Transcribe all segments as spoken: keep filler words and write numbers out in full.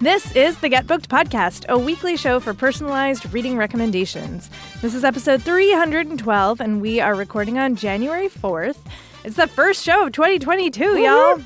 This is the Get Booked Podcast, a weekly show for personalized reading recommendations. This is episode three hundred twelve, and we are recording on January fourth. It's the first show of twenty twenty-two, Woo-hoo! Y'all.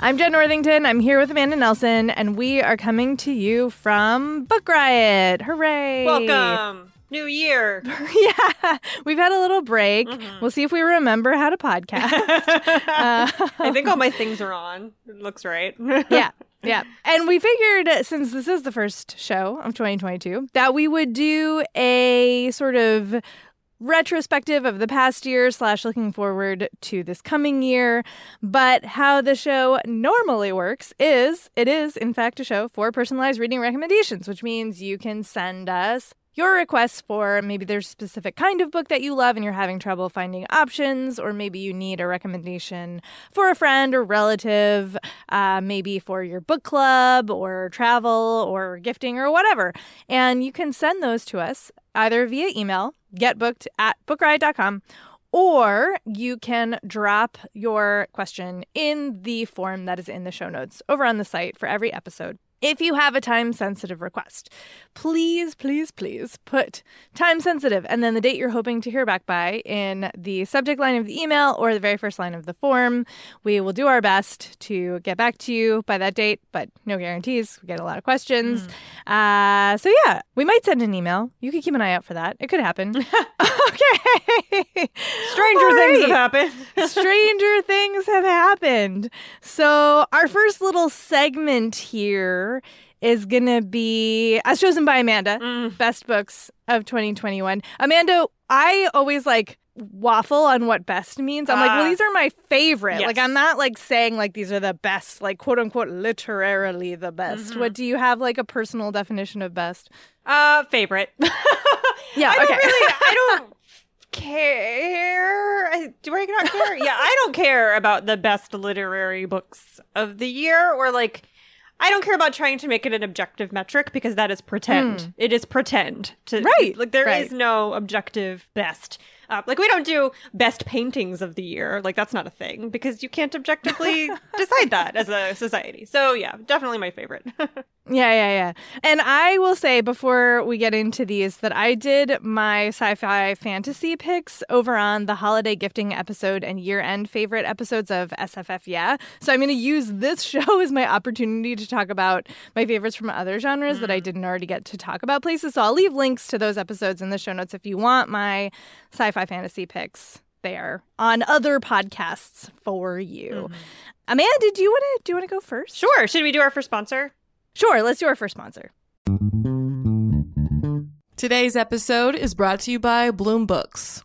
I'm Jen Northington. I'm here with Amanda Nelson, and we are coming to you from Book Riot. Hooray! Welcome. New year. Yeah. We've had a little break. Mm-hmm. We'll see if we remember how to podcast. uh, I think all my things are on. It looks right. Yeah. Yeah. And we figured, since this is the first show of twenty twenty-two, that we would do a sort of retrospective of the past year slash looking forward to this coming year. But how the show normally works is it is, in fact, a show for personalized reading recommendations, which means you can send us your requests for maybe there's a specific kind of book that you love and you're having trouble finding options, or maybe you need a recommendation for a friend or relative, uh, maybe for your book club or travel or gifting or whatever. And you can send those to us either via email, getbooked at book riot dot com, or you can drop your question in the form that is in the show notes over on the site for every episode. If you have a time-sensitive request, please, please, please put time-sensitive and then the date you're hoping to hear back by in the subject line of the email or the very first line of the form. We will do our best to get back to you by that date, but no guarantees. We get a lot of questions. Mm. Uh, so, yeah, we might send an email. You can keep an eye out for that. It could happen. Okay. Stranger All things right. have happened. Stranger things have happened. So our first little segment here is going to be, as chosen by Amanda, mm. Best Books of twenty twenty-one. Amanda, I always, like, waffle on what best means. I'm uh, like, well, these are my favorite. Yes. Like, I'm not, like, saying, like, these are the best, like, quote-unquote, literarily the best. Mm-hmm. What, do you have, like, a personal definition of best? Uh, favorite. Yeah, I okay. Don't really, I don't care. Do I not care? Yeah, I don't care about the best literary books of the year or, like, I don't care about trying to make it an objective metric because that is pretend. Mm. It is pretend. To, right. Like, there right. is no objective best. Uh, like, we don't do best paintings of the year. Like, that's not a thing because you can't objectively decide that as a society. So, yeah, definitely my favorite. yeah, yeah, yeah. And I will say before we get into these that I did my sci-fi fantasy picks over on the holiday gifting episode and year-end favorite episodes of S F F Yeah. So I'm going to use this show as my opportunity to talk about my favorites from other genres mm. that I didn't already get to talk about places. So I'll leave links to those episodes in the show notes if you want my sci-fi fantasy picks. They are on other podcasts for you. Mm-hmm. Amanda, do you want to do you want to go first? Sure. Should we do our first sponsor? Sure. Let's do our first sponsor. Today's episode is brought to you by Bloom Books.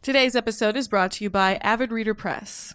Today's episode is brought to you by Avid Reader Press.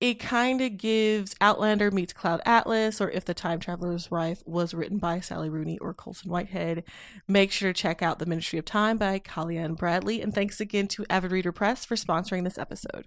It kind of gives Outlander meets Cloud Atlas, or If the Time Traveler's Wife was written by Sally Rooney or Colson Whitehead. Make sure to check out The Ministry of Time by Kalyan Bradley. And thanks again to Avid Reader Press for sponsoring this episode.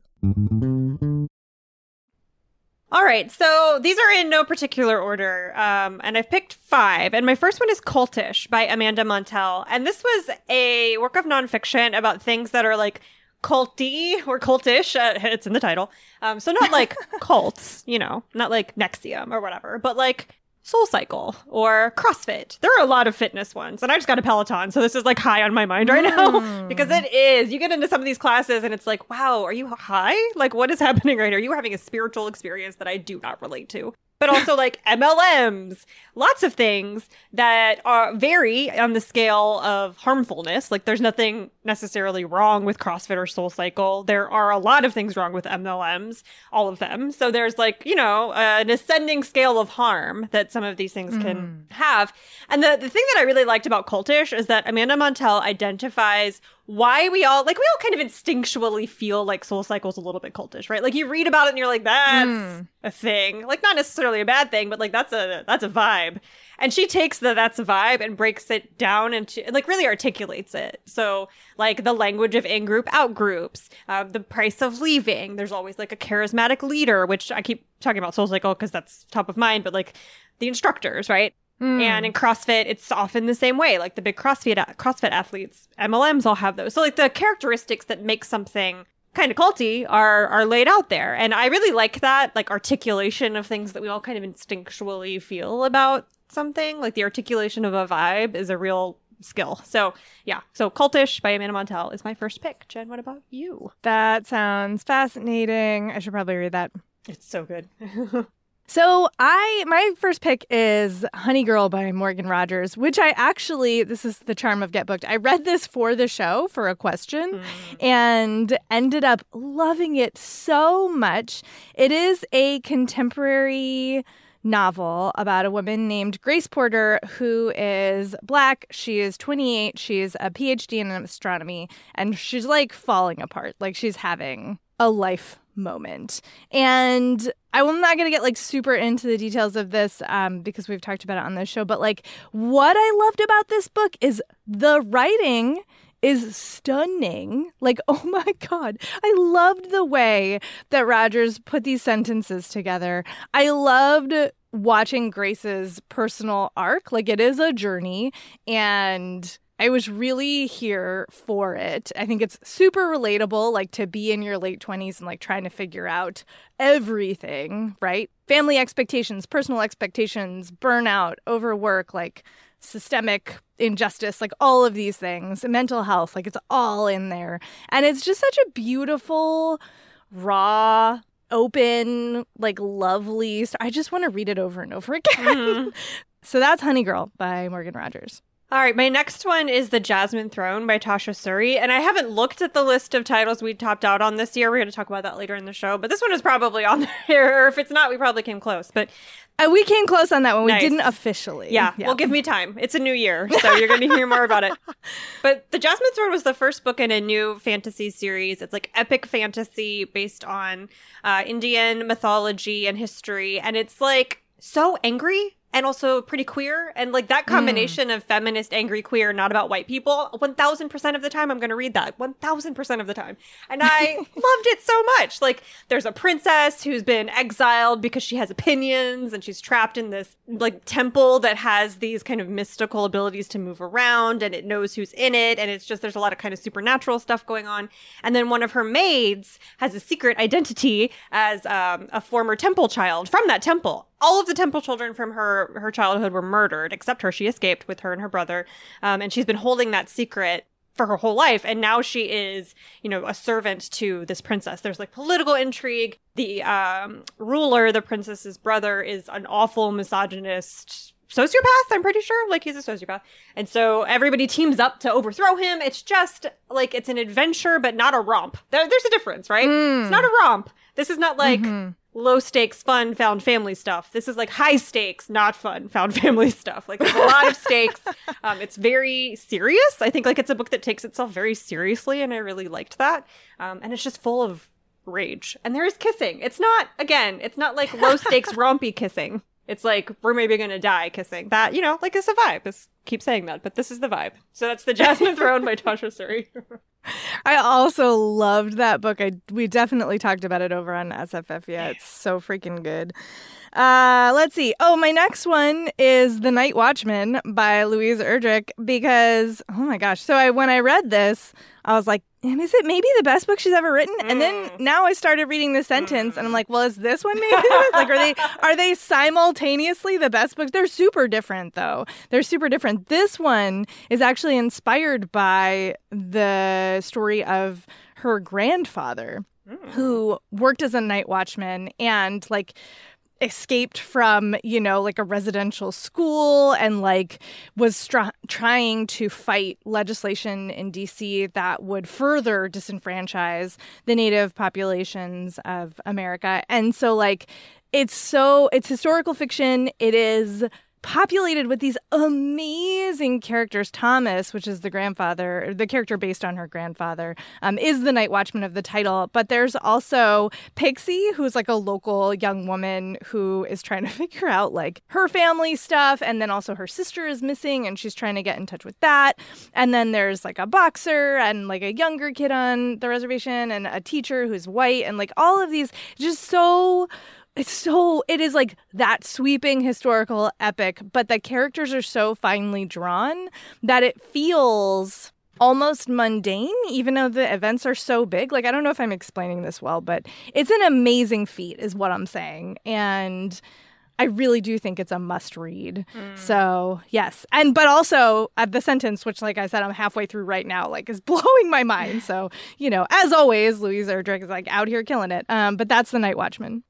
All right, so these are in no particular order, um, and I've picked five. And my first one is Cultish by Amanda Montell. And this was a work of nonfiction about things that are like culty or cultish. Uh, it's in the title. Um, so not like cults, you know, not like Nexium or whatever, but like SoulCycle or CrossFit. There are a lot of fitness ones, and I just got a Peloton, so this is like high on my mind right now mm. because it is. You get into some of these classes and it's like, wow, are you high? Like, what is happening right here? You're having a spiritual experience that I do not relate to. But also like M L Ms, lots of things that are vary on the scale of harmfulness. Like there's nothing necessarily wrong with CrossFit or SoulCycle. There are a lot of things wrong with M L Ms, all of them. So there's like, you know, uh, an ascending scale of harm that some of these things mm. can have. And the, the thing that I really liked about Cultish is that Amanda Montell identifies why we all, like we all kind of instinctually feel like SoulCycle is a little bit cultish, right? Like you read about it and you're like, that's mm. a thing. Like not necessarily a bad thing, but like that's a that's a vibe. And she takes the that's a vibe and breaks it down and she, like really articulates it. So like the language of in-group, out-groups, uh, the price of leaving. There's always like a charismatic leader, which I keep talking about SoulCycle because that's top of mind, but like the instructors, right? Mm. And in CrossFit, it's often the same way. Like the big CrossFit CrossFit athletes, M L Ms all have those. So like the characteristics that make something kind of culty are are laid out there, and I really like that like articulation of things that we all kind of instinctually feel about something. Like the articulation of a vibe is a real skill. So yeah, so Cultish by Amanda Montell is my first pick. Jen, what about you? That sounds fascinating. I should probably read that. It's so good. So I, my first pick is Honey Girl by Morgan Rogers, which I actually, this is the charm of Get Booked. I read this for the show for a question mm. and ended up loving it so much. It is a contemporary novel about a woman named Grace Porter, who is Black. She is twenty-eight. She is a P H D in astronomy, and she's like falling apart. Like she's having a life moment. And I'm not going to get like super into the details of this um, because we've talked about it on this show, but like what I loved about this book is the writing is stunning. Like, oh my God. I loved the way that Rogers put these sentences together. I loved watching Grace's personal arc. Like it is a journey, and I was really here for it. I think it's super relatable, like to be in your late twenties and like trying to figure out everything, right? Family expectations, personal expectations, burnout, overwork, like systemic injustice, like all of these things, mental health, like it's all in there. And it's just such a beautiful, raw, open, like lovely. St- I just want to read it over and over again. Mm-hmm. So that's Honey Girl by Morgan Rogers. All right, my next one is The Jasmine Throne by Tasha Suri. And I haven't looked at the list of titles we topped out on this year. We're going to talk about that later in the show. But this one is probably on there. Or if it's not, we probably came close. But uh, we came close on that one. Nice. We didn't officially. Yeah. yeah, well, give me time. It's a new year, so you're going to hear more about it. But The Jasmine Throne was the first book in a new fantasy series. It's like epic fantasy based on uh, Indian mythology and history. And it's like so angry and also pretty queer. And like that combination mm. of feminist, angry, queer, not about white people, one thousand percent of the time I'm going to read that. one thousand percent of the time. And I loved it so much. Like there's a princess who's been exiled because she has opinions and she's trapped in this like temple that has these kind of mystical abilities to move around and it knows who's in it. And it's just there's a lot of kind of supernatural stuff going on. And then one of her maids has a secret identity as um, a former temple child from that temple. All of the temple children from her her childhood were murdered, except her. She escaped with her and her brother. Um, and she's been holding that secret for her whole life. And now she is, you know, a servant to this princess. There's like political intrigue. The um, ruler, the princess's brother, is an awful misogynist sociopath, I'm pretty sure. Like, he's a sociopath. And so everybody teams up to overthrow him. It's just like it's an adventure, but not a romp. There, there's a difference, right? Mm. It's not a romp. This is not like... Mm-hmm. Low stakes, fun, found family stuff. This is like high stakes, not fun, found family stuff. Like there's a lot of stakes. Um, it's very serious. I think like it's a book that takes itself very seriously, and I really liked that. Um, and it's just full of rage. And there is kissing. It's not, again, it's not like low stakes, rompy kissing. It's like, we're maybe going to die kissing. That, you know, like it's a vibe. It's, keep saying that, but this is the vibe. So that's The Jasmine Throne by Tasha Suri. I also loved that book. I we definitely talked about it over on S F F. Yeah, it's so freaking good. Uh, let's see. Oh, my next one is The Night Watchman by Louise Erdrich because, oh my gosh. So I when I read this, I was like, is it maybe the best book she's ever written? Mm. And then now I started reading this sentence mm. and I'm like, well, is this one maybe the best? Like, are they are they simultaneously the best books? They're super different, though. They're super different. This one is actually inspired by the story of her grandfather mm. who worked as a night watchman and like escaped from, you know, like a residential school and like was str- trying to fight legislation in D C that would further disenfranchise the Native populations of America. And so like it's so it's historical fiction. It is populated with these amazing characters. Thomas, which is the grandfather, the character based on her grandfather, um, is the night watchman of the title. But there's also Pixie, who's like a local young woman who is trying to figure out like her family stuff. And then also her sister is missing and she's trying to get in touch with that. And then there's like a boxer and like a younger kid on the reservation and a teacher who's white and like all of these just so... It's so, it is like that sweeping historical epic, but the characters are so finely drawn that it feels almost mundane, even though the events are so big. Like, I don't know if I'm explaining this well, but it's an amazing feat is what I'm saying. And I really do think it's a must read. Mm. So, yes. And but also uh, the sentence, which, like I said, I'm halfway through right now, like is blowing my mind. So, you know, as always, Louise Erdrich is like out here killing it. Um, but that's The Night Watchman.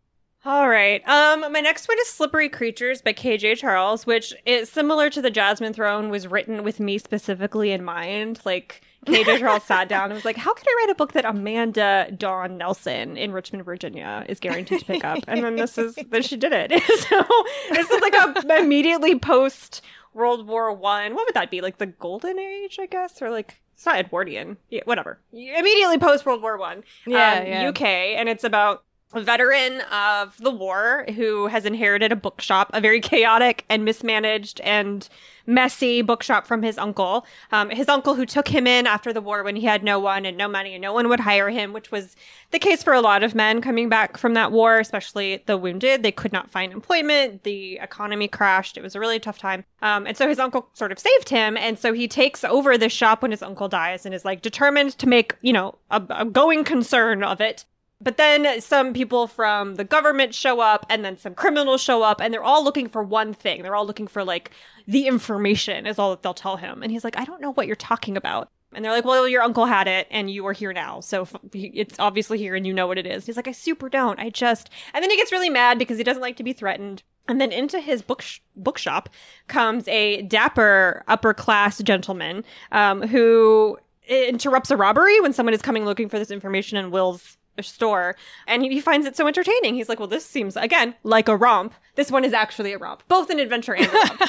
All right. Um, my next one is Slippery Creatures by K J Charles, which is similar to The Jasmine Throne, was written with me specifically in mind. Like, K J Charles sat down and was like, how can I write a book that Amanda Dawn Nelson in Richmond, Virginia is guaranteed to pick up? And then this is, then she did it. So this is like a immediately post World War One. What would that be? Like the Golden Age, I guess? Or like... It's not Edwardian. Yeah, whatever. Immediately post World War One. Yeah, um, yeah. U K. And it's about... a veteran of the war who has inherited a bookshop, a very chaotic and mismanaged and messy bookshop from his uncle. Um, his uncle who took him in after the war when he had no one and no money and no one would hire him, which was the case for a lot of men coming back from that war, especially the wounded. They could not find employment. The economy crashed. It was a really tough time. Um, and so his uncle sort of saved him. And so he takes over the shop when his uncle dies and is like determined to make, you know, a, a going concern of it. But then some people from the government show up and then some criminals show up and they're all looking for one thing. They're all looking for like the information is all that they'll tell him. And he's like, I don't know what you're talking about. And they're like, well, your uncle had it and you are here now. So f- it's obviously here and you know what it is. He's like, I super don't. I just. And then he gets really mad because he doesn't like to be threatened. And then into his book sh- bookshop comes a dapper upper class gentleman um, who interrupts a robbery when someone is coming looking for this information and wills store, and he finds it so entertaining. He's like, well, this seems, again, like a romp. This one is actually a romp, both an adventure and a romp.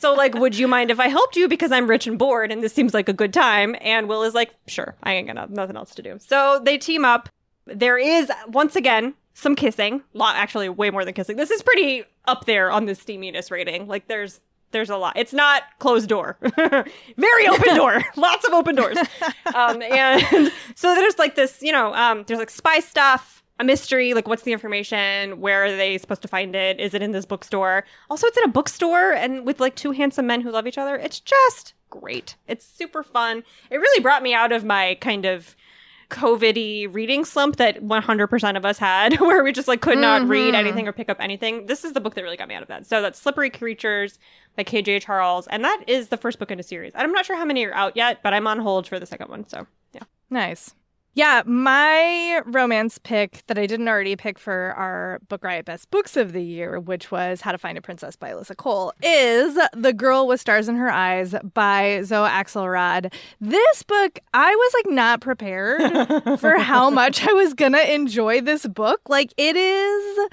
So like, would you mind if I helped you because I'm rich and bored and this seems like a good time? And Will is like, sure, I ain't got nothing else to do. So they team up. There is, once again, some kissing. A lot, actually, way more than kissing. This is pretty up there on the steaminess rating. Like, there's there's a lot. It's not closed door. Very open door. Lots of open doors. Um, and so there's, like, this, you know, um, there's, like, spy stuff. A mystery, like, what's the information? Where are they supposed to find it? Is it in this bookstore? Also, it's in a bookstore and with, like, two handsome men who love each other. It's just great. It's super fun. It really brought me out of my kind of COVID-y reading slump that one hundred percent of us had, where we just, like, could not mm-hmm. read anything or pick up anything. This is the book that really got me out of that. So that's Slippery Creatures by K J Charles. And that is the first book in a series. I'm not sure how many are out yet, but I'm on hold for the second one. So, yeah. Nice. Yeah, my romance pick that I didn't already pick for our Book Riot Best Books of the Year, which was How to Find a Princess by Alyssa Cole, is The Girl with Stars in Her Eyes by Zoe Axelrod. This book, I was, like, not prepared for how much I was going to enjoy this book. Like, it is,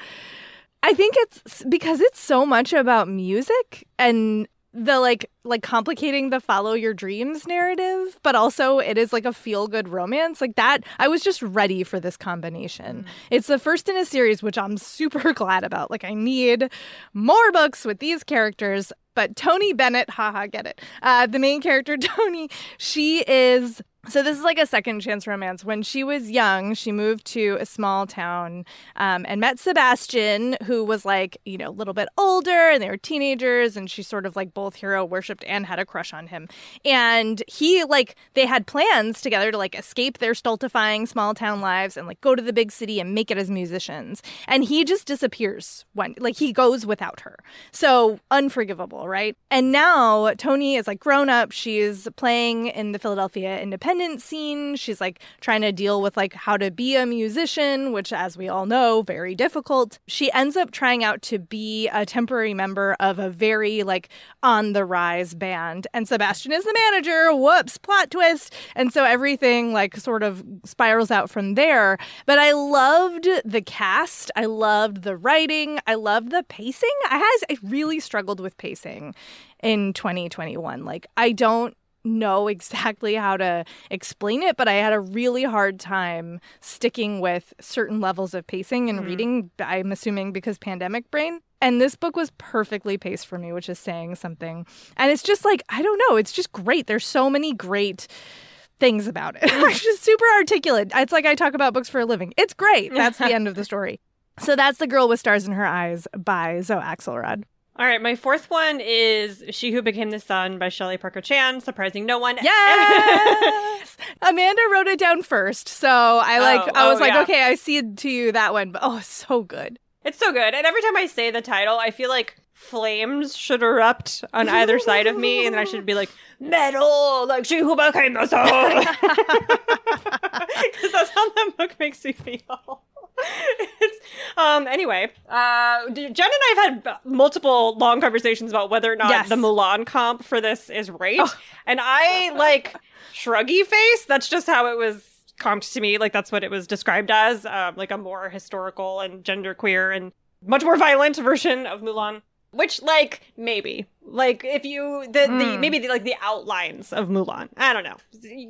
I think it's because it's so much about music and the, like, like complicating the follow your dreams narrative, but also it is, like, a feel-good romance. Like, that, I was just ready for this combination. Mm-hmm. It's the first in a series, which I'm super glad about. Like, I need more books with these characters. But Tony Bennett, haha, get it. Uh, the main character, Tony, she is... So this is, like, a second chance romance. When she was young, she moved to a small town um, and met Sebastian, who was, like, you know, a little bit older, and they were teenagers, and she sort of, like, both hero worshipped and had a crush on him. And he, like, they had plans together to, like, escape their stultifying small town lives and, like, go to the big city and make it as musicians. And he just disappears when, like, he goes without her. So unforgivable, right? And now Tony is, like, grown up. She's playing in the Philadelphia Independent scene. She's, like, trying to deal with, like, how to be a musician, which, as we all know, very difficult. She ends up trying out to be a temporary member of a very, like, on the rise band. And Sebastian is the manager. Whoops, plot twist. And so everything, like, sort of spirals out from there. But I loved the cast. I loved the writing. I loved the pacing. I has I really struggled with pacing in twenty twenty-one. Like, I don't know exactly how to explain it, but I had a really hard time sticking with certain levels of pacing and mm-hmm. reading, I'm assuming because pandemic brain. And this book was perfectly paced for me, which is saying something. And it's just, like, I don't know, it's just great. There's so many great things about it. It's just super articulate. It's like I talk about books for a living. It's great. That's the end of the story. So that's The Girl with Stars in Her Eyes by Zoe Axelrod. All right, my fourth one is She Who Became the Sun by Shelley Parker Chan, surprising no one. Yes! Amanda wrote it down first, so I like. Oh, I was oh, like, yeah. okay, I see to you that one, but oh, it's so good. It's so good, and every time I say the title, I feel like flames should erupt on either side of me, and I should be like, metal, like She Who Became the Sun. Because that's how that book makes me feel. It's, um, anyway, uh, Jen and I have had multiple long conversations about whether or not yes. the Mulan comp for this is right. Oh. And I, like, shruggy face, that's just how it was comped to me. Like, that's what it was described as, um, like a more historical and genderqueer and much more violent version of Mulan. Which, like, maybe. Like, if you, the, mm. the maybe, the, like, the outlines of Mulan. I don't know.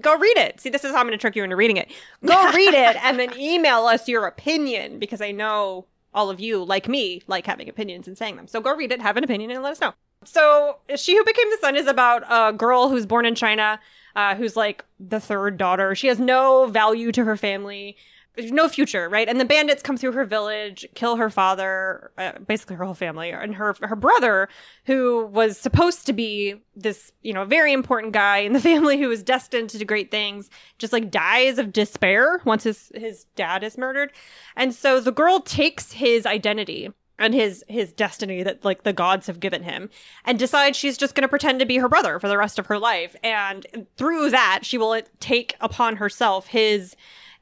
Go read it. See, this is how I'm going to trick you into reading it. Go read it and then email us your opinion, because I know all of you, like me, like having opinions and saying them. So go read it, have an opinion, and let us know. So She Who Became the Sun is about a girl who's born in China, uh, who's, like, the third daughter. She has no value to her family. There's no future, right? And the bandits come through her village, kill her father, uh, basically her whole family, and her her brother, who was supposed to be this, you know, very important guy in the family who was destined to do great things, just, like, dies of despair once his, his dad is murdered. And so the girl takes his identity and his his destiny that, like, the gods have given him, and decides she's just going to pretend to be her brother for the rest of her life. And through that, she will take upon herself his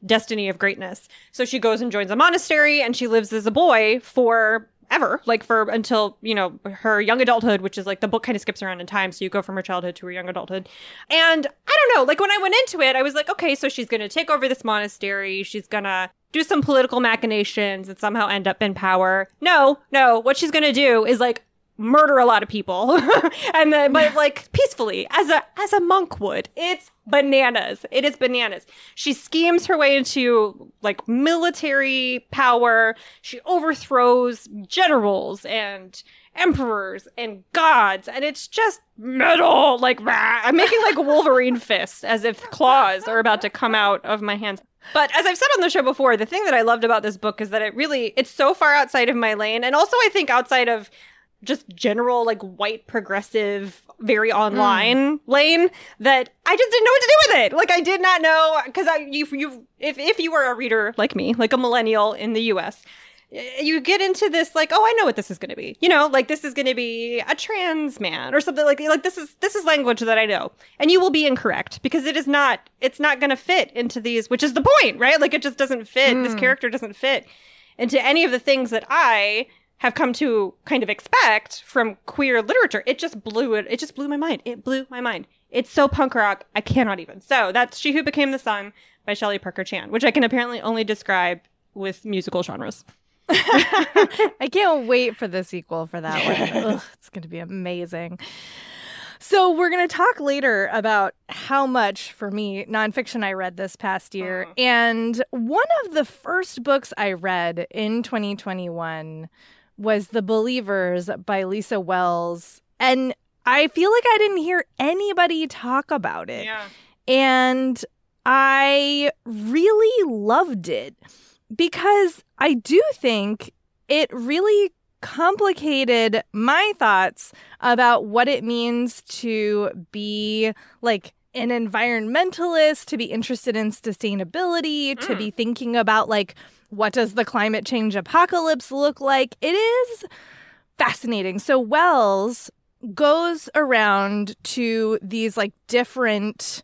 destiny of greatness. So she goes and joins a monastery, and she lives as a boy forever, like, for until, you know, her young adulthood, which is, like, the book kind of skips around in time. So you go from her childhood to her young adulthood. And I don't know, like, when I went into it, I was like, okay, so she's going to take over this monastery. She's going to do some political machinations and somehow end up in power. No, no. What she's going to do is, like, murder a lot of people and then but like peacefully as a as a monk would. It's bananas. It is bananas. She schemes her way into like military power. She overthrows generals and emperors and gods, and it's just metal like rah. I'm making like Wolverine fists as if claws are about to come out of my hands. But as I've said on the show before, the thing that I loved about this book is that it really it's so far outside of my lane, and also I think outside of just general, like, white, progressive, very online mm. lane that I just didn't know what to do with it. Like, I did not know, because I you, you if if you were a reader like me, like a millennial in the U S, you get into this, like, oh, I know what this is going to be. You know, like, this is going to be a trans man or something like like this is this is language that I know. And you will be incorrect because it is not, it's not going to fit into these, which is the point, right? Like, it just doesn't fit. Mm. This character doesn't fit into any of the things that I have come to kind of expect from queer literature. It just blew it. It just blew my mind. It blew my mind. It's so punk rock. I cannot even. So that's She Who Became the Sun by Shelley Parker Chan, which I can apparently only describe with musical genres. I can't wait for the sequel for that one. Ugh, it's going to be amazing. So we're going to talk later about how much, for me, nonfiction I read this past year. Uh-huh. And one of the first books I read in twenty twenty-one was The Believers by Lisa Wells. And I feel like I didn't hear anybody talk about it. Yeah. And I really loved it because I do think it really complicated my thoughts about what it means to be like an environmentalist, to be interested in sustainability, mm. to be thinking about like, what does the climate change apocalypse look like? It is fascinating. So Wells goes around to these like different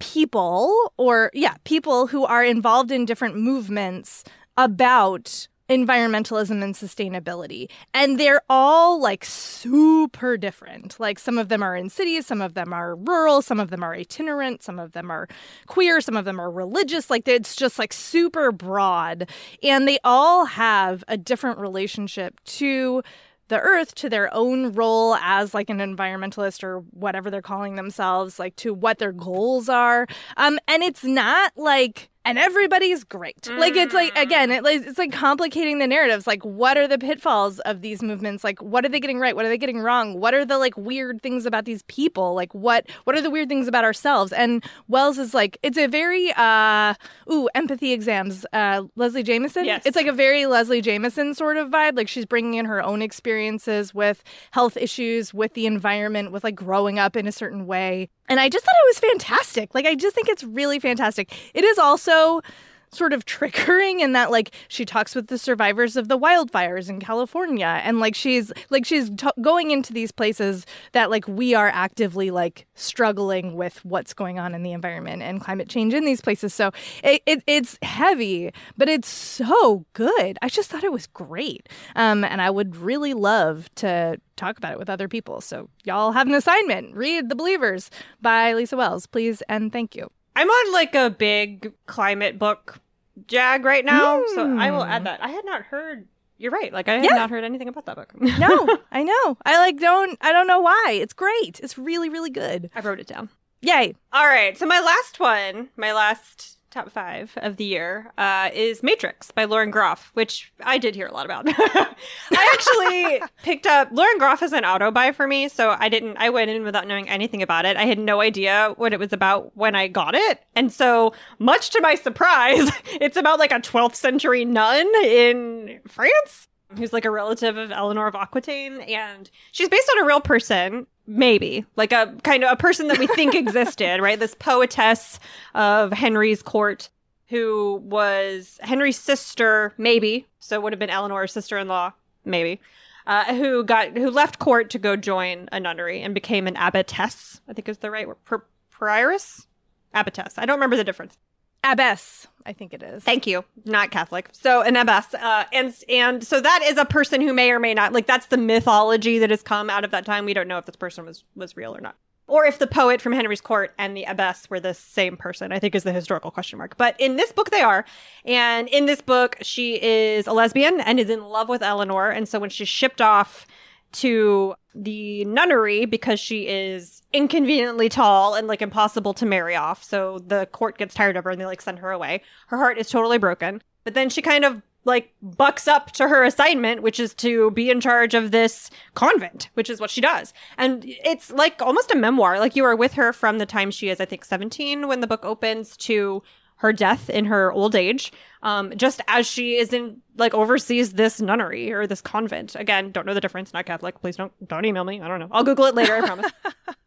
people or, yeah, people who are involved in different movements about environmentalism and sustainability. And they're all like super different. Like some of them are in cities, some of them are rural, some of them are itinerant, some of them are queer, some of them are religious. Like it's just like super broad. And they all have a different relationship to the earth, to their own role as like an environmentalist or whatever they're calling themselves, like to what their goals are. Um, and it's not like, and everybody's great. Mm. Like, it's like, again, it, it's like complicating the narratives. Like, what are the pitfalls of these movements? Like, what are they getting right? What are they getting wrong? What are the like weird things about these people? Like, what what are the weird things about ourselves? And Wells is like, it's a very, uh, ooh, empathy exams. Uh, Leslie Jameson? Yes. It's like a very Leslie Jameson sort of vibe. Like, she's bringing in her own experiences with health issues, with the environment, with like growing up in a certain way. And I just thought it was fantastic. Like, I just think it's really fantastic. It is also sort of triggering in that, like, she talks with the survivors of the wildfires in California. And, like, she's like she's t- going into these places that, like, we are actively, like, struggling with what's going on in the environment and climate change in these places. So it, it it's heavy, but it's so good. I just thought it was great. Um, and I would really love to talk about it with other people. So y'all have an assignment. Read The Believers by Lisa Wells, please and thank you. I'm on like a big climate book jag right now, mm. so I will add that. I had not heard, you're right, like I had yeah. not heard anything about that book. No, I know. I like don't, I don't know why. It's great. It's really, really good. I wrote it down. Yay. All right. So my last one, my last top five of the year uh, is Matrix by Lauren Groff, which I did hear a lot about. I actually picked up, Lauren Groff is an auto buy for me, so I didn't, I went in without knowing anything about it. I had no idea what it was about when I got it. And so much to my surprise, it's about like a twelfth century nun in France who's like a relative of Eleanor of Aquitaine. And she's based on a real person. Maybe like a kind of a person that we think existed, right? This poetess of Henry's court who was Henry's sister, maybe. So would have been Eleanor's sister-in-law, maybe, uh, who got who left court to go join a nunnery and became an abbess. I think is the right word. Pri- prioress? Abbess. I don't remember the difference. Abbess, I think it is. Thank you. Not Catholic. So an abbess. Uh, and and so that is a person who may or may not, like that's the mythology that has come out of that time. We don't know if this person was, was real or not. Or if the poet from Henry's court and the abbess were the same person, I think is the historical question mark. But in this book, they are. And in this book, she is a lesbian and is in love with Eleanor. And so when she's shipped off to the nunnery because she is inconveniently tall and like impossible to marry off. So the court gets tired of her and they like send her away. Her heart is totally broken. But then she kind of like bucks up to her assignment, which is to be in charge of this convent, which is what she does. And it's like almost a memoir. Like you are with her from the time she is, I think, seventeen when the book opens to her death in her old age, um, just as she is in, like, oversees this nunnery or this convent. Again, don't know the difference. Not Catholic. Please don't don't email me. I don't know. I'll Google it later, I promise.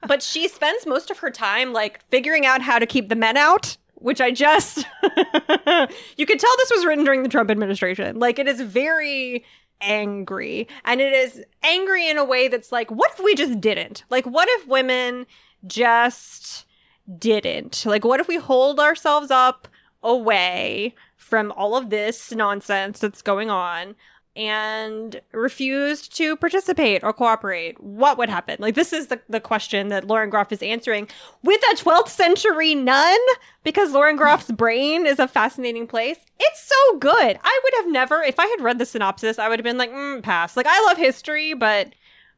But she spends most of her time, like, figuring out how to keep the men out, which I just... You could tell this was written during the Trump administration. Like, it is very... angry. And it is angry in a way that's like, what if we just didn't? Like, what if women just didn't? Like, what if we hold ourselves up away from all of this nonsense that's going on and refuse to participate or cooperate? What would happen? Like, this is the, the question that Lauren Groff is answering with a twelfth century nun, because Lauren Groff's brain is a fascinating place. It's so good. I would have never, if I had read the synopsis, I would have been like, mm, pass. Like, I love history, but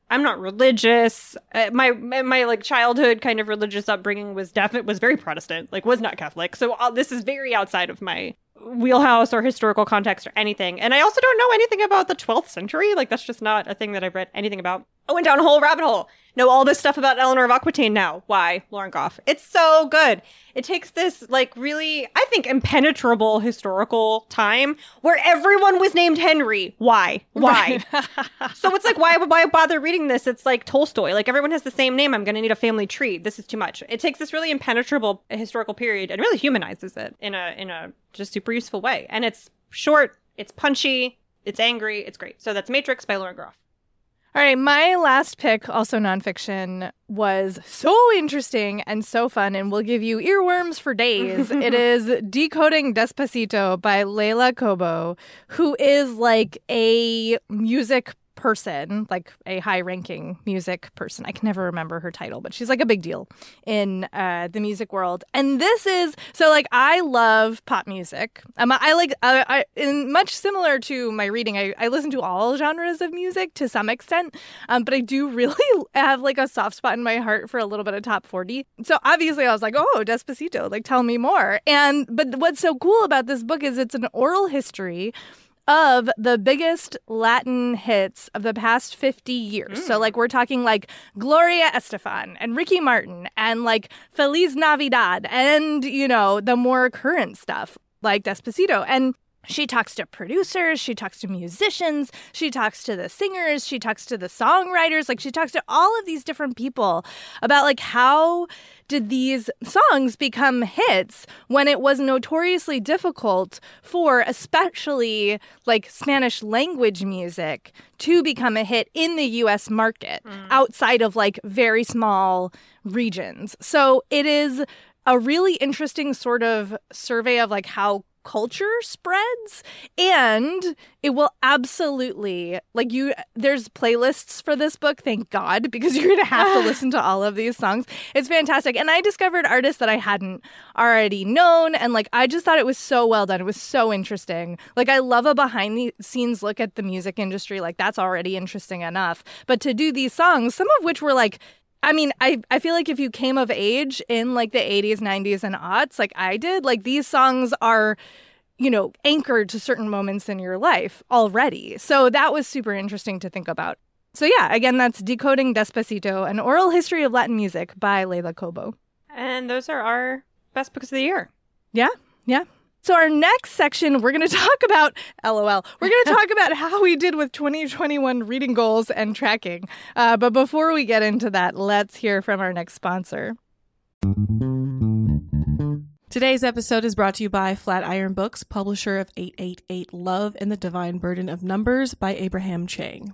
I'm not religious. Uh, my, my like childhood kind of religious upbringing was definitely, was very Protestant, like was not Catholic. So uh, this is very outside of my wheelhouse or historical context or anything. And I also don't know anything about the twelfth century. Like, that's just not a thing that I've read anything about. I went down a whole rabbit hole. Know all this stuff about Eleanor of Aquitaine now. Why? Lauren Groff. It's so good. It takes this, like, really, I think, impenetrable historical time where everyone was named Henry. Why? Why? Right. So it's like, why, why bother reading this? It's like Tolstoy. Like, everyone has the same name. I'm going to need a family tree. This is too much. It takes this really impenetrable historical period and really humanizes it in a in a just super useful way. And it's short. It's punchy. It's angry. It's great. So that's Matrix by Lauren Groff. All right, my last pick, also nonfiction, was so interesting and so fun and will give you earworms for days. It is Decoding Despacito by Leila Cobo, who is like a music person, like a high-ranking music person. I can never remember her title, but she's like a big deal in uh, the music world. And this is, so like I love pop music. Um, I like, uh, I, in much similar to my reading, I, I listen to all genres of music to some extent, um, but I do really have like a soft spot in my heart for a little bit of top forty. So obviously I was like, oh, Despacito, like tell me more. And but what's so cool about this book is it's an oral history of the biggest Latin hits of the past fifty years. Mm. So, like, we're talking, like, Gloria Estefan and Ricky Martin and, like, Feliz Navidad and, you know, the more current stuff, like Despacito. And she talks to producers, she talks to musicians, she talks to the singers, she talks to the songwriters, like, she talks to all of these different people about, like, how did these songs become hits when it was notoriously difficult for especially like Spanish language music to become a hit in the U S market mm. outside of like very small regions. So it is a really interesting sort of survey of like how culture spreads, and it will absolutely like you there's playlists for this book, thank God, because you're gonna have to listen to all of these songs. It's fantastic. And I discovered artists that I hadn't already known, and like I just thought it was so well done. It was so interesting. Like, I love a behind the scenes look at the music industry. Like, that's already interesting enough, but to do these songs, some of which were like, I mean, I, I feel like if you came of age in, like, the eighties, nineties, and aughts, like I did, like, these songs are, you know, anchored to certain moments in your life already. So that was super interesting to think about. So, yeah, again, that's Decoding Despacito, an oral history of Latin music by Leila Cobo. And those are our best books of the year. Yeah, yeah. So our next section, we're going to talk about, LOL, we're going to talk about how we did with twenty twenty-one reading goals and tracking. Uh, but before we get into that, let's hear from our next sponsor. Today's episode is brought to you by Flatiron Books, publisher of eight eight eight-LOVE and the Divine Burden of Numbers by Abraham Chang.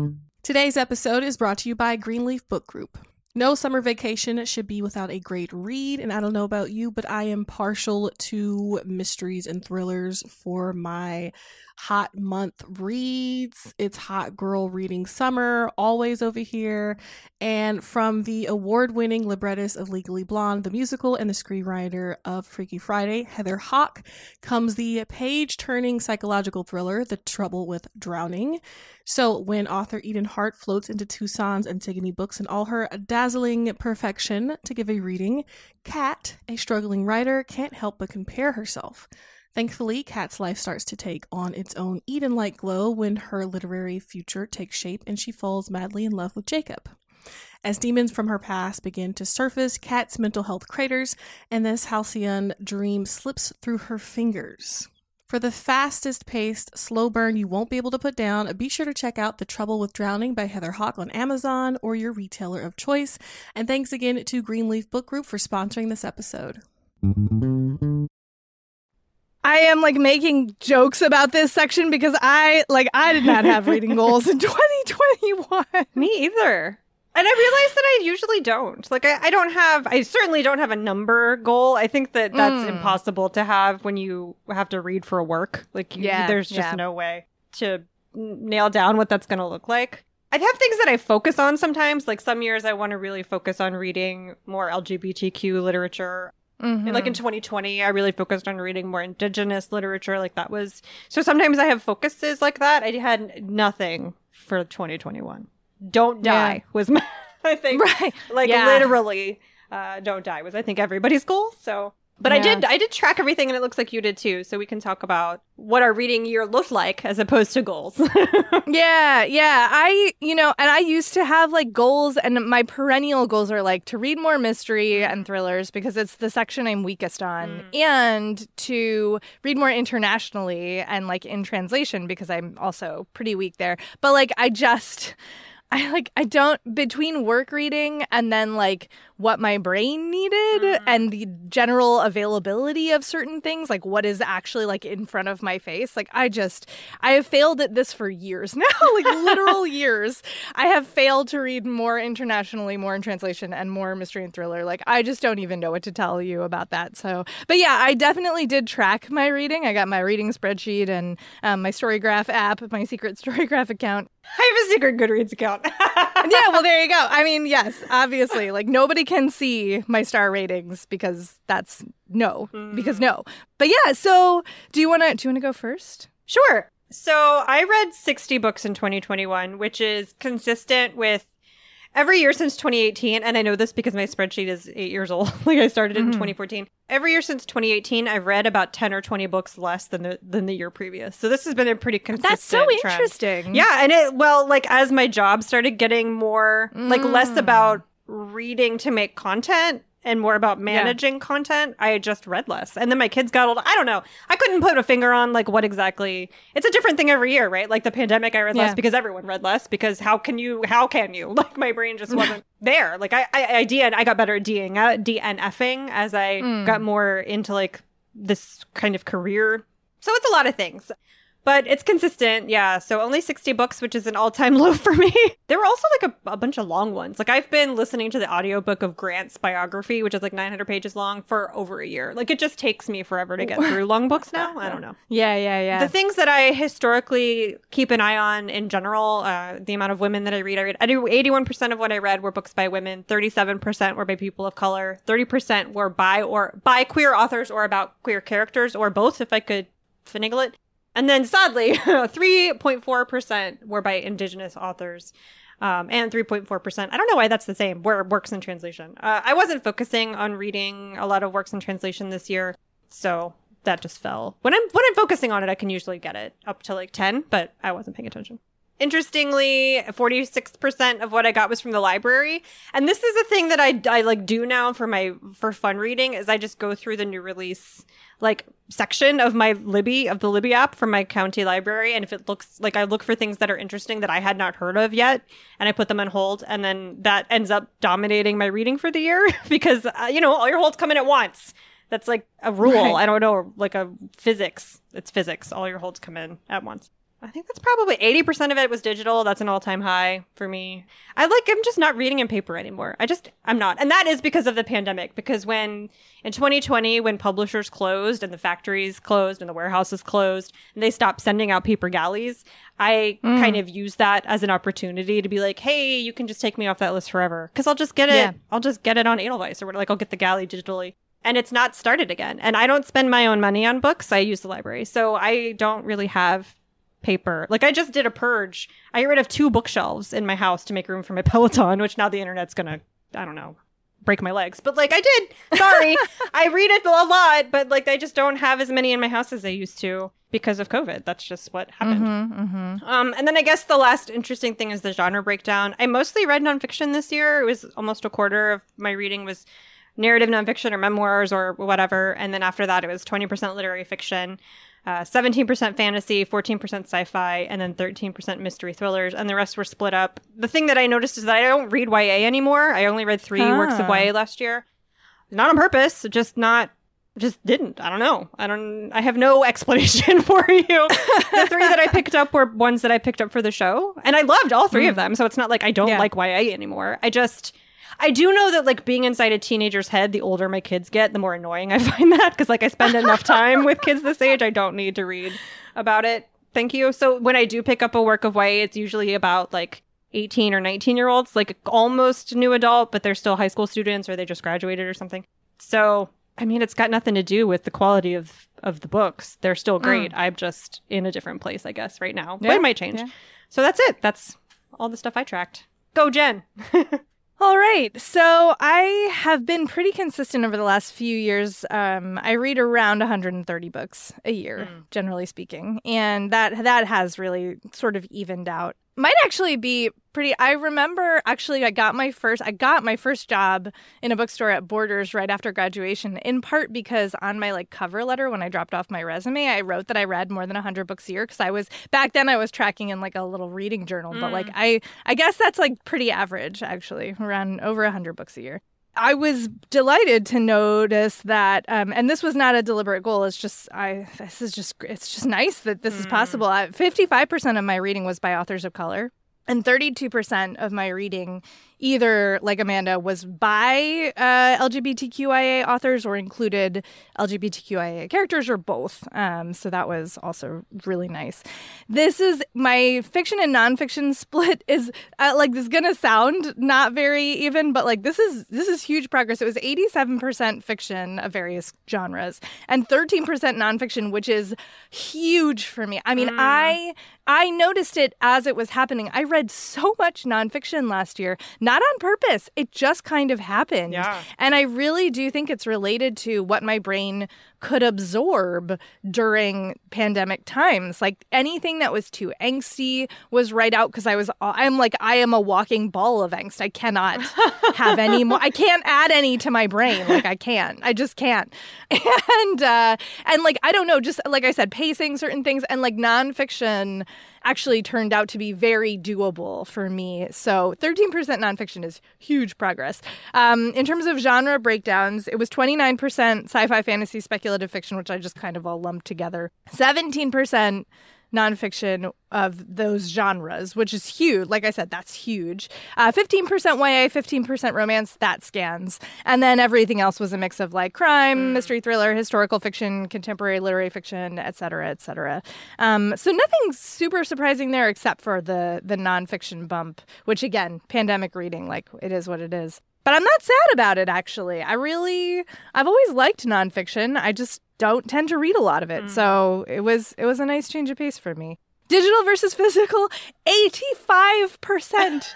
Today's episode is brought to you by Greenleaf Book Group. No summer vacation should be without a great read, and I don't know about you, but I am partial to mysteries and thrillers for my hot month reads. It's hot girl reading summer, always over here. And from the award-winning librettist of Legally Blonde, the musical, and the screenwriter of Freaky Friday, Heather Hawk, comes the page-turning psychological thriller, The Trouble with Drowning. So when author Eden Hart floats into Tucson's Antigone Books in all her dazzling perfection to give a reading, Kat, a struggling writer, can't help but compare herself. Thankfully, Kat's life starts to take on its own Eden-like glow when her literary future takes shape and she falls madly in love with Jacob. As demons from her past begin to surface, Kat's mental health craters, and this halcyon dream slips through her fingers. For the fastest-paced, slow burn you won't be able to put down, be sure to check out The Trouble with Drowning by Heather Hawk on Amazon or your retailer of choice. And thanks again to Greenleaf Book Group for sponsoring this episode. I am like making jokes about this section because I like I did not have reading goals in twenty twenty-one. Me either. And I realize that I usually don't. Like I, I don't have I certainly don't have a number goal. I think that that's mm. impossible to have when you have to read for work. Like you, yeah, there's just yeah. no way to nail down what that's going to look like. I have things that I focus on sometimes. Like some years I want to really focus on reading more L G B T Q literature. Mm-hmm. And like in twenty twenty, I really focused on reading more indigenous literature. Like that was, so sometimes I have focuses like that. I had nothing for twenty twenty-one. Don't die yeah. was my, I think, right. like yeah. literally uh, don't die was, I think, everybody's goal. So, but yeah. I did, I did track everything, and it looks like you did too. So we can talk about what our reading year looked like as opposed to goals. yeah. Yeah. I, you know, and I used to have like goals, and my perennial goals are like to read more mystery and thrillers because it's the section I'm weakest on, mm. and to read more internationally and like in translation because I'm also pretty weak there. But like, I just, I like, I don't, between work reading and then like what my brain needed mm-hmm. and the general availability of certain things, like what is actually like in front of my face. Like I just, I have failed at this for years now, like literal years. I have failed to read more internationally, more in translation, and more mystery and thriller. Like I just don't even know what to tell you about that. So, but yeah, I definitely did track my reading. I got my reading spreadsheet and um, my Storygraph app, my secret Storygraph account. I have a secret Goodreads account. Yeah, well, there you go. I mean, yes, obviously. Like, nobody can see my star ratings because that's no, mm. because no. But yeah, so do you want to do you want to go first? Sure. So I read sixty books in twenty twenty-one, which is consistent with every year since twenty eighteen. And I know this because my spreadsheet is eight years old. Like, I started mm-hmm. in twenty fourteen. Every year since twenty eighteen, I've read about ten or twenty books less than the than the year previous. So this has been a pretty consistent That's so trend. Interesting. Yeah. And it, well, like as my job started getting more, mm. like less about reading to make content and more about managing yeah. content, I just read less. And then my kids got older. I don't know. I couldn't put a finger on like what exactly. It's a different thing every year, right? Like the pandemic, I read yeah. less because everyone read less because how can you, how can you? Like my brain just wasn't there. Like I, I, I, D N, I got better at D'ing, uh, D N F ing as I mm. got more into like this kind of career. So it's a lot of things, but it's consistent. Yeah. So only sixty books, which is an all-time low for me. There were also like a, a bunch of long ones. Like I've been listening to the audiobook of Grant's biography, which is like nine hundred pages long, for over a year. Like it just takes me forever to get through long books now. I don't know. Yeah, yeah, yeah. The things that I historically keep an eye on in general, uh, the amount of women that I read, I read I do eighty-one percent of what I read were books by women. thirty-seven percent were by people of color. thirty percent were by or by queer authors or about queer characters or both, if I could finagle it. And then, sadly, three point four percent were by Indigenous authors, um, and three point four percent, I don't know why that's the same, were works in translation. Uh, I wasn't focusing on reading a lot of works in translation this year, so that just fell. When I'm when I'm focusing on it, I can usually get it up to like ten, but I wasn't paying attention. Interestingly, forty-six percent of what I got was from the library. And this is a thing that I, I like do now for my for fun reading is I just go through the new release like section of my Libby of the Libby app from my county library. And if it looks like I look for things that are interesting that I had not heard of yet and I put them on hold. And then that ends up dominating my reading for the year because, uh, you know, all your holds come in at once. That's like a rule. Right. I don't know, like a physics. It's physics. All your holds come in at once. I think that's probably eighty percent of it was digital. That's an all-time high for me. I like, I'm just not reading in paper anymore. I just, I'm not. And that is because of the pandemic, because when in twenty twenty, when publishers closed and the factories closed and the warehouses closed and they stopped sending out paper galleys, I mm. kind of used that as an opportunity to be like, hey, you can just take me off that list forever because I'll just get it. Yeah. I'll just get it on Edelweiss or whatever. Like I'll get the galley digitally. And it's not started again. And I don't spend my own money on books. I use the library. So I don't really have paper. Like I just did a purge. I got rid of two bookshelves in my house to make room for my Peloton, which now the internet's gonna, I don't know, break my legs. But like I did. Sorry. I read it a lot, but like I just don't have as many in my house as I used to because of COVID. That's just what happened. Mm-hmm, mm-hmm. Um, and then I guess the last interesting thing is the genre breakdown. I mostly read nonfiction this year. It was almost a quarter of my reading was narrative nonfiction or memoirs or whatever. And then after that, it was twenty percent literary fiction. Uh, seventeen percent fantasy, fourteen percent sci-fi, and then thirteen percent mystery thrillers, and the rest were split up. The thing that I noticed is that I don't read Y A anymore. I only read three ah. works of Y A last year. Not on purpose, just not, just didn't. I don't know. I don't, I have no explanation for you. The three that I picked up were ones that I picked up for the show, and I loved all three mm. of them, so it's not like I don't yeah. like Y A anymore. I just... I do know that, like, being inside a teenager's head, the older my kids get, the more annoying I find that. Because, like, I spend enough time with kids this age, I don't need to read about it. Thank you. So when I do pick up a work of Y A, it's usually about, like, eighteen or nineteen-year-olds. Like, almost new adult, but they're still high school students or they just graduated or something. So, I mean, it's got nothing to do with the quality of, of the books. They're still great. Mm. I'm just in a different place, I guess, right now. Yeah. But it might change. Yeah. So that's it. That's all the stuff I tracked. Go, Jen! All right. So I have been pretty consistent over the last few years. Um, I read around one hundred thirty books a year, mm. generally speaking. And that that has really sort of evened out. Might actually be pretty. I remember actually I got my first I got my first job in a bookstore at Borders right after graduation, in part because on my like cover letter when I dropped off my resume, I wrote that I read more than one hundred books a year because I was back then I was tracking in like a little reading journal. Mm. But like I I guess that's like pretty average, actually, around over one hundred books a year. I was delighted to notice that, um, and this was not a deliberate goal. It's just, I this is just, it's just nice that this mm. is possible. I, fifty-five percent of my reading was by authors of color, and thirty-two percent of my reading, either like Amanda, was by uh, L G B T Q I A authors or included L G B T Q I A characters or both. Um, so that was also really nice. This is my fiction and nonfiction split is uh, like this is gonna sound not very even, but like this is this is huge progress. It was eighty-seven percent fiction of various genres and thirteen percent nonfiction, which is huge for me. I mean, mm. I I noticed it as it was happening. I read so much nonfiction last year. Not on purpose. It just kind of happened. Yeah. And I really do think it's related to what my brain could absorb during pandemic times. Like anything that was too angsty was right out because I was, I'm like, I am a walking ball of angst. I cannot have any more. I can't add any to my brain. Like I can't. I just can't. And, uh, and like, I don't know, just like I said, pacing certain things and like nonfiction actually turned out to be very doable for me. So thirteen percent nonfiction is huge progress. Um, in terms of genre breakdowns, it was twenty-nine percent sci-fi, fantasy, speculative fiction, which I just kind of all lumped together. seventeen percent nonfiction of those genres, which is huge. Like I said, that's huge. Uh, fifteen percent Y A, fifteen percent romance, that scans. And then everything else was a mix of like crime, mm. mystery thriller, historical fiction, contemporary literary fiction, et cetera, et cetera. Um, so nothing super surprising there except for the, the nonfiction bump, which again, pandemic reading, like it is what it is. But I'm not sad about it, actually. I really, I've always liked nonfiction. I just don't tend to read a lot of it. Mm. So it was it was a nice change of pace for me. Digital versus physical, eighty-five percent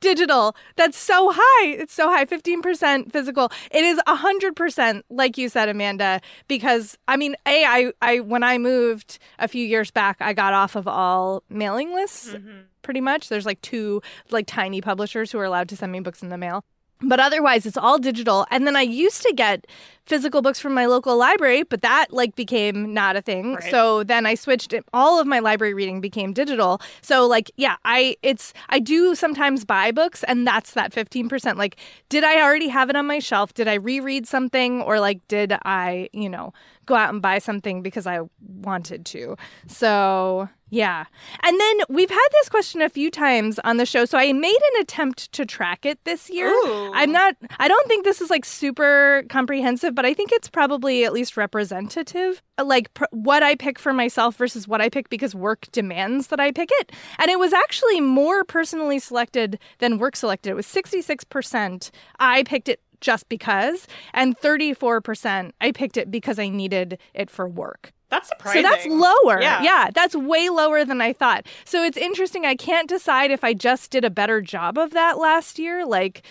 digital. That's so high. It's so high. fifteen percent physical. It is one hundred percent, like you said, Amanda, because, I mean, A, I, I when I moved a few years back, I got off of all mailing lists, mm-hmm. pretty much. There's like two like tiny publishers who are allowed to send me books in the mail. But otherwise, it's all digital. And then I used to get physical books from my local library, but that like became not a thing. Right. So then I switched. All of my library reading became digital. So like, yeah, I it's I do sometimes buy books, and that's that fifteen percent. Like, did I already have it on my shelf? Did I reread something, or like, did I, you know, go out and buy something because I wanted to? So yeah. And then we've had this question a few times on the show, so I made an attempt to track it this year. Ooh. I'm not, I don't think this is like super comprehensive, but I think it's probably at least representative, like pr- what I pick for myself versus what I pick because work demands that I pick it. And it was actually more personally selected than work selected. It was sixty-six percent I picked it just because, and thirty-four percent I picked it because I needed it for work. That's surprising. So that's lower. Yeah. yeah, that's way lower than I thought. So it's interesting. I can't decide if I just did a better job of that last year, like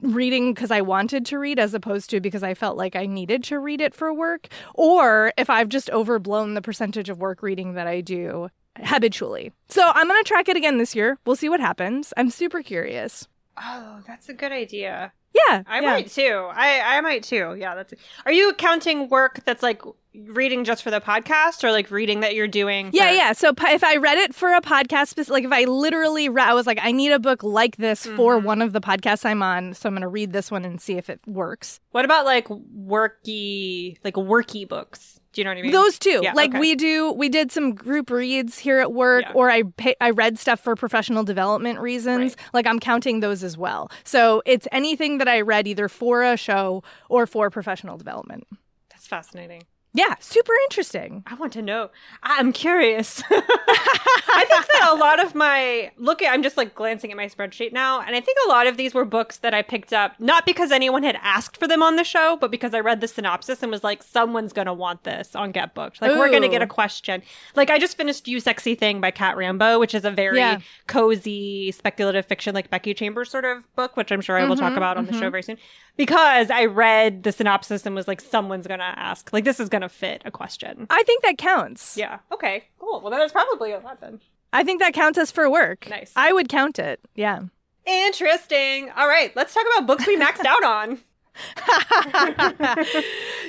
reading because I wanted to read as opposed to because I felt like I needed to read it for work, or if I've just overblown the percentage of work reading that I do habitually. So I'm going to track it again this year. We'll see what happens. I'm super curious. Oh, that's a good idea. Yeah. I yeah. might too. I, I might too. Yeah. That's. Are you counting work that's like reading just for the podcast, or like reading that you're doing? For... Yeah. Yeah. So if I read it for a podcast, like if I literally read, I was like, I need a book like this mm-hmm. for one of the podcasts I'm on. So I'm going to read this one and see if it works. What about like worky, like worky books? Do you know what I mean? Those two. Yeah, like okay. we do, we did some group reads here at work, yeah. or I pay, I read stuff for professional development reasons. Right. Like I'm counting those as well. So it's anything that I read either for a show or for professional development. That's fascinating. Yeah, super interesting. I want to know. I'm curious. I think that a lot of my look at, I'm just like glancing at my spreadsheet now, and I think a lot of these were books that I picked up not because anyone had asked for them on the show, but because I read the synopsis and was like, someone's going to want this on Get Booked. Like, ooh. We're going to get a question. Like, I just finished You Sexy Thing by Kat Rambo, which is a very yeah. cozy, speculative fiction, like Becky Chambers sort of book, which I'm sure mm-hmm, I will talk about mm-hmm. on the show very soon, because I read the synopsis and was like, someone's going to ask. Like, this is going to fit a question. I think that counts. Yeah. Okay. Cool. Well, that's probably a lot then. I think that counts as for work. Nice. I would count it. Yeah. Interesting. All right. Let's talk about books we maxed out on.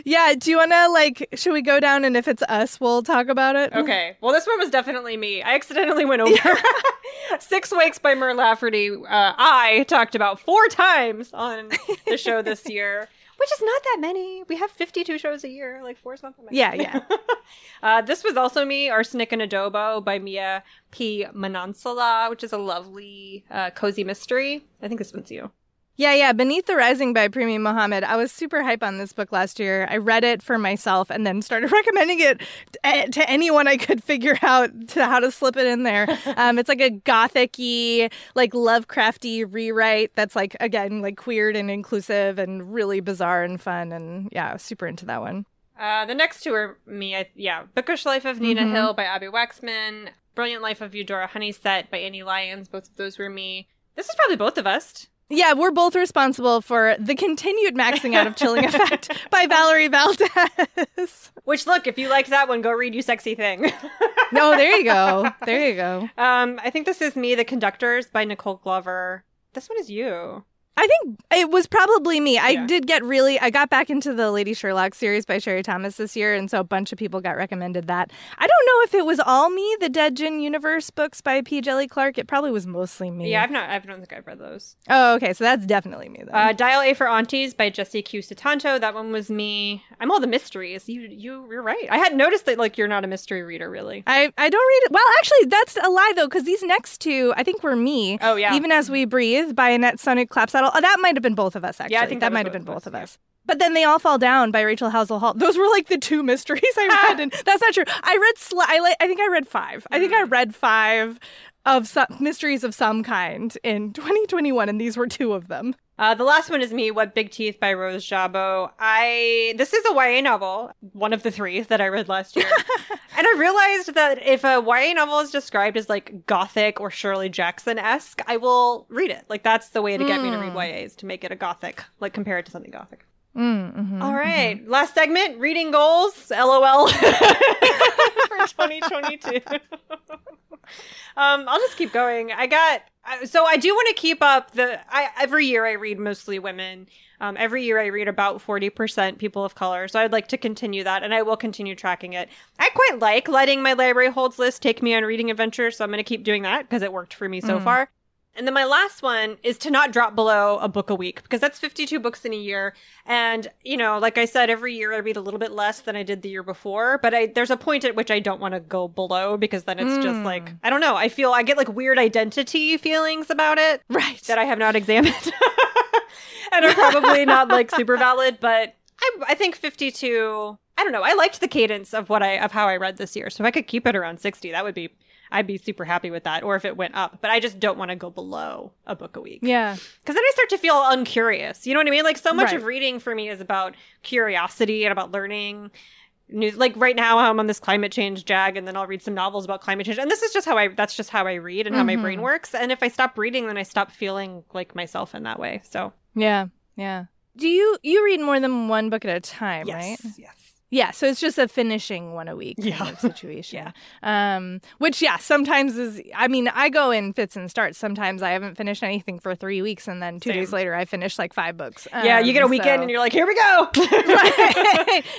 Yeah. Do you want to, like, should we go down, and if it's us, we'll talk about it? Okay. Well, this one was definitely me. I accidentally went over Six Weeks by Mer Lafferty. Uh, I talked about four times on the show this year. Which is not that many. We have fifty-two shows a year. Like, four is not that many. Yeah, yeah. uh, this was also me, Arsenic and Adobo by Mia P. Manansala, which is a lovely, uh, cozy mystery. I think this one's you. Yeah, yeah. Beneath the Rising by Premi Mohammed. I was super hype on this book last year. I read it for myself and then started recommending it to anyone I could figure out to how to slip it in there. Um, it's like a gothic-y, like Lovecraft-y rewrite that's like, again, like queered and inclusive and really bizarre and fun. And yeah, I was super into that one. Uh, the next two are me. I, yeah. Bookish Life of Nina mm-hmm. Hill by Abby Waxman. Brilliant Life of Eudora Honeysett by Annie Lyons. Both of those were me. This is probably both of us. Yeah, we're both responsible for the continued maxing out of Chilling Effect by Valerie Valdez. Which, look, if you liked that one, go read You Sexy Thing. No, there you go. There you go. Um, I think this is me, The Conductors by Nicole Glover. This one is you. I think it was probably me. I yeah. did get really, I got back into the Lady Sherlock series by Sherry Thomas this year, and so a bunch of people got recommended that. I don't know if it was all me, the Dead Gin Universe books by P. Jelly Clark. It probably was mostly me. Yeah, I've not, I don't think I've read those. Oh, okay, so that's definitely me, though. Uh, Dial A for Aunties by Jesse Q. Sutanto. That one was me. I'm all the mysteries. You, you, you're right. I hadn't noticed that, like, you're not a mystery reader, really. I, I don't read it. Well, actually, that's a lie, though, because these next two, I think, were me. Oh, yeah. Even As We Breathe by Annette Sonic Clapsat. Oh, that might have been both of us, actually. Yeah, I think that, that might have been both of us. Yeah. But then They All Fall Down by Rachel Housel Hall. Those were like the two mysteries I read. And that's not true. I read, sl- I, li- I think I read five. Mm. I think I read five of some mysteries of some kind in twenty twenty-one, and these were two of them. Uh, the last one is me, What Big Teeth by Rose Jabo. I This is a Y A novel, one of the three that I read last year. And I realized that if a Y A novel is described as like gothic or Shirley Jackson-esque, I will read it. Like that's the way to get mm. me to read Y As, to make it a gothic, like compare it to something gothic. Mm, mm-hmm, All right. Mm-hmm. Last segment, reading goals, LOL, for twenty twenty-two. um, I'll just keep going. I got, so I do want to keep up the, I, every year I read mostly women. Um, every year I read about forty percent people of color. So I'd like to continue that, and I will continue tracking it. I quite like letting my library holds list take me on reading adventures. So I'm going to keep doing that because it worked for me so mm. far. And then my last one is to not drop below a book a week, because that's fifty-two books in a year. And, you know, like I said, every year I read a little bit less than I did the year before. But I, there's a point at which I don't want to go below, because then it's mm. just like, I don't know. I feel I get like weird identity feelings about it. Right. That I have not examined and are probably not like super valid. But I, I think fifty-two, I don't know. I liked the cadence of what I of how I read this year. So if I could keep it around sixty, that would be I'd be super happy with that, or if it went up. But I just don't want to go below a book a week. Yeah. Because then I start to feel uncurious. You know what I mean? Like, so much right. of reading for me is about curiosity and about learning new. Like, right now I'm on this climate change jag, and then I'll read some novels about climate change. And this is just how I, that's just how I read and mm-hmm. how my brain works. And if I stop reading, then I stop feeling like myself in that way. So. Yeah. Yeah. Do you, you read more than one book at a time, yes, right? Yes, yes. Yeah, so it's just a finishing one a week kind yeah. of situation. yeah. Um, which, yeah, sometimes is, I mean, I go in fits and starts. Sometimes I haven't finished anything for three weeks, and then two Same. days later I finish like five books. Um, yeah, you get a weekend so. and you're like, here we go!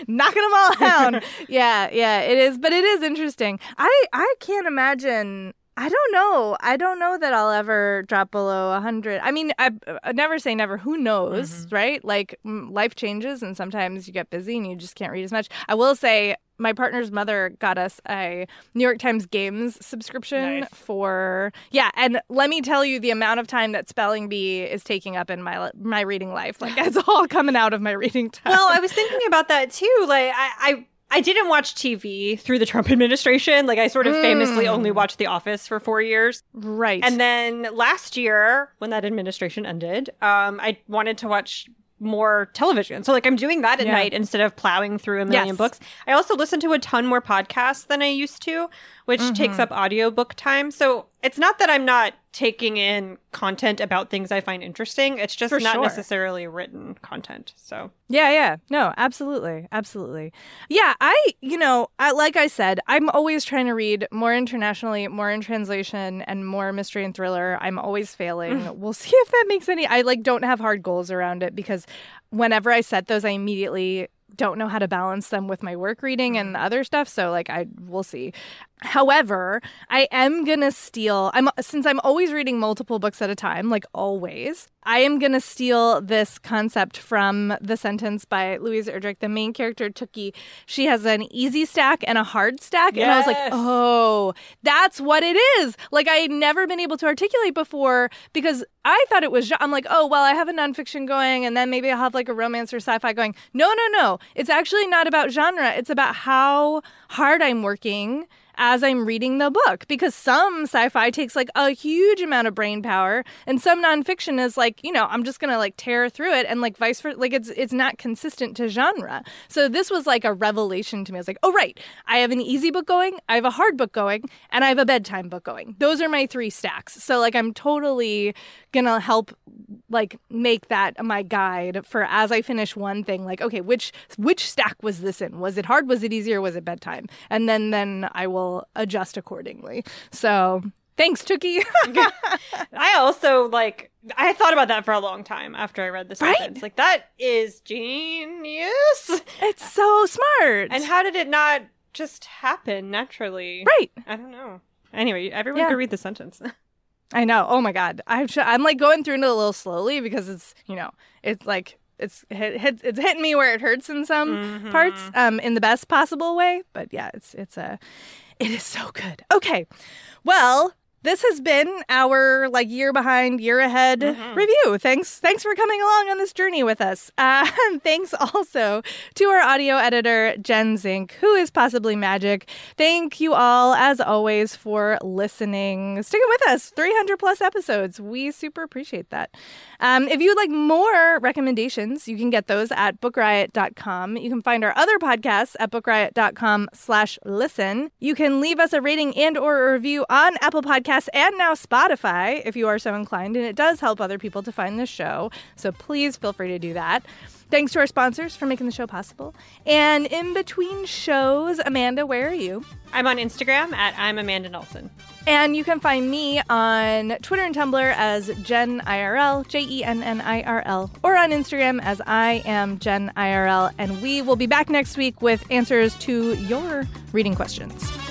Knocking them all down. Yeah, yeah, it is. But it is interesting. I, I can't imagine... I don't know. I don't know that I'll ever drop below one hundred. I mean, I, I never say never. Who knows, mm-hmm. right? Like, life changes, and sometimes you get busy and you just can't read as much. I will say my partner's mother got us a New York Times Games subscription nice. for... Yeah, and let me tell you the amount of time that Spelling Bee is taking up in my my reading life. Like, it's all coming out of my reading time. Well, I was thinking about that, too. Like, I... I... I didn't watch T V through the Trump administration. Like, I sort of famously mm. only watched The Office for four years. Right. And then last year, when that administration ended, um, I wanted to watch more television. So, like, I'm doing that at yeah. night instead of plowing through a million yes. books. I also listen to a ton more podcasts than I used to, which mm-hmm. takes up audiobook time. So it's not that I'm not taking in content about things I find interesting. It's just For not sure. necessarily written content. So yeah, yeah. No, absolutely. Absolutely. Yeah, I, you know, I, like I said, I'm always trying to read more internationally, more in translation, and more mystery and thriller. I'm always failing. Mm. We'll see if that makes any... I, like, don't have hard goals around it, because whenever I set those, I immediately... don't know how to balance them with my work reading and other stuff. So, like, I we'll see. However, I am going to steal, I'm since I'm always reading multiple books at a time, like always, I am going to steal this concept from The Sentence by Louise Erdrich. The main character, Tookie, she has an easy stack and a hard stack. Yes. And I was like, oh, that's what it is. Like, I had never been able to articulate before, because I thought it was, I'm like, oh, well, I have a nonfiction going, and then maybe I'll have like a romance or sci-fi going. No, no, no. It's actually not about genre. It's about how hard I'm working as I'm reading the book, because some sci-fi takes like a huge amount of brain power, and some nonfiction is like, you know, I'm just going to like tear through it, and like vice versa. Like, it's it's not consistent to genre. So this was like a revelation to me. I was like, oh, right. I have an easy book going, I have a hard book going, and I have a bedtime book going. Those are my three stacks. So like, I'm totally going to help like make that my guide for as I finish one thing, like, okay, which which stack was this in? Was it hard? Was it easy? Or was it bedtime? And then, then I will adjust accordingly. So thanks, Tookie. I also like I thought about that for a long time after I read this right? sentence. Like, that is genius. It's so smart. And how did it not just happen naturally? Right. I don't know. Anyway, everyone yeah. could read The Sentence. I know. Oh my God. I'm I'm like going through it a little slowly, because it's, you know, it's like It's hit, hit, it's hitting me where it hurts in some mm-hmm. parts, um, in the best possible way. But yeah, it's it's a, it is so good. Okay, well, this has been our like year behind, year ahead mm-hmm. review. Thanks, thanks for coming along on this journey with us. Uh, and thanks also to our audio editor, Jen Zink, who is possibly magic. Thank you all, as always, for listening. Sticking with us, three hundred plus episodes. We super appreciate that. Um, if you'd like more recommendations, you can get those at book riot dot com. You can find our other podcasts at book riot dot com slash listen. You can leave us a rating and or a review on Apple Podcasts and now Spotify if you are so inclined, and it does help other people to find the show. So please feel free to do that. Thanks to our sponsors for making the show possible. And in between shows, Amanda, where are you? I'm on Instagram at I'm Amanda Nelson. And you can find me on Twitter and Tumblr as Jen I R L, J E N N I R L, or on Instagram as I am Jen I R L. And we will be back next week with answers to your reading questions.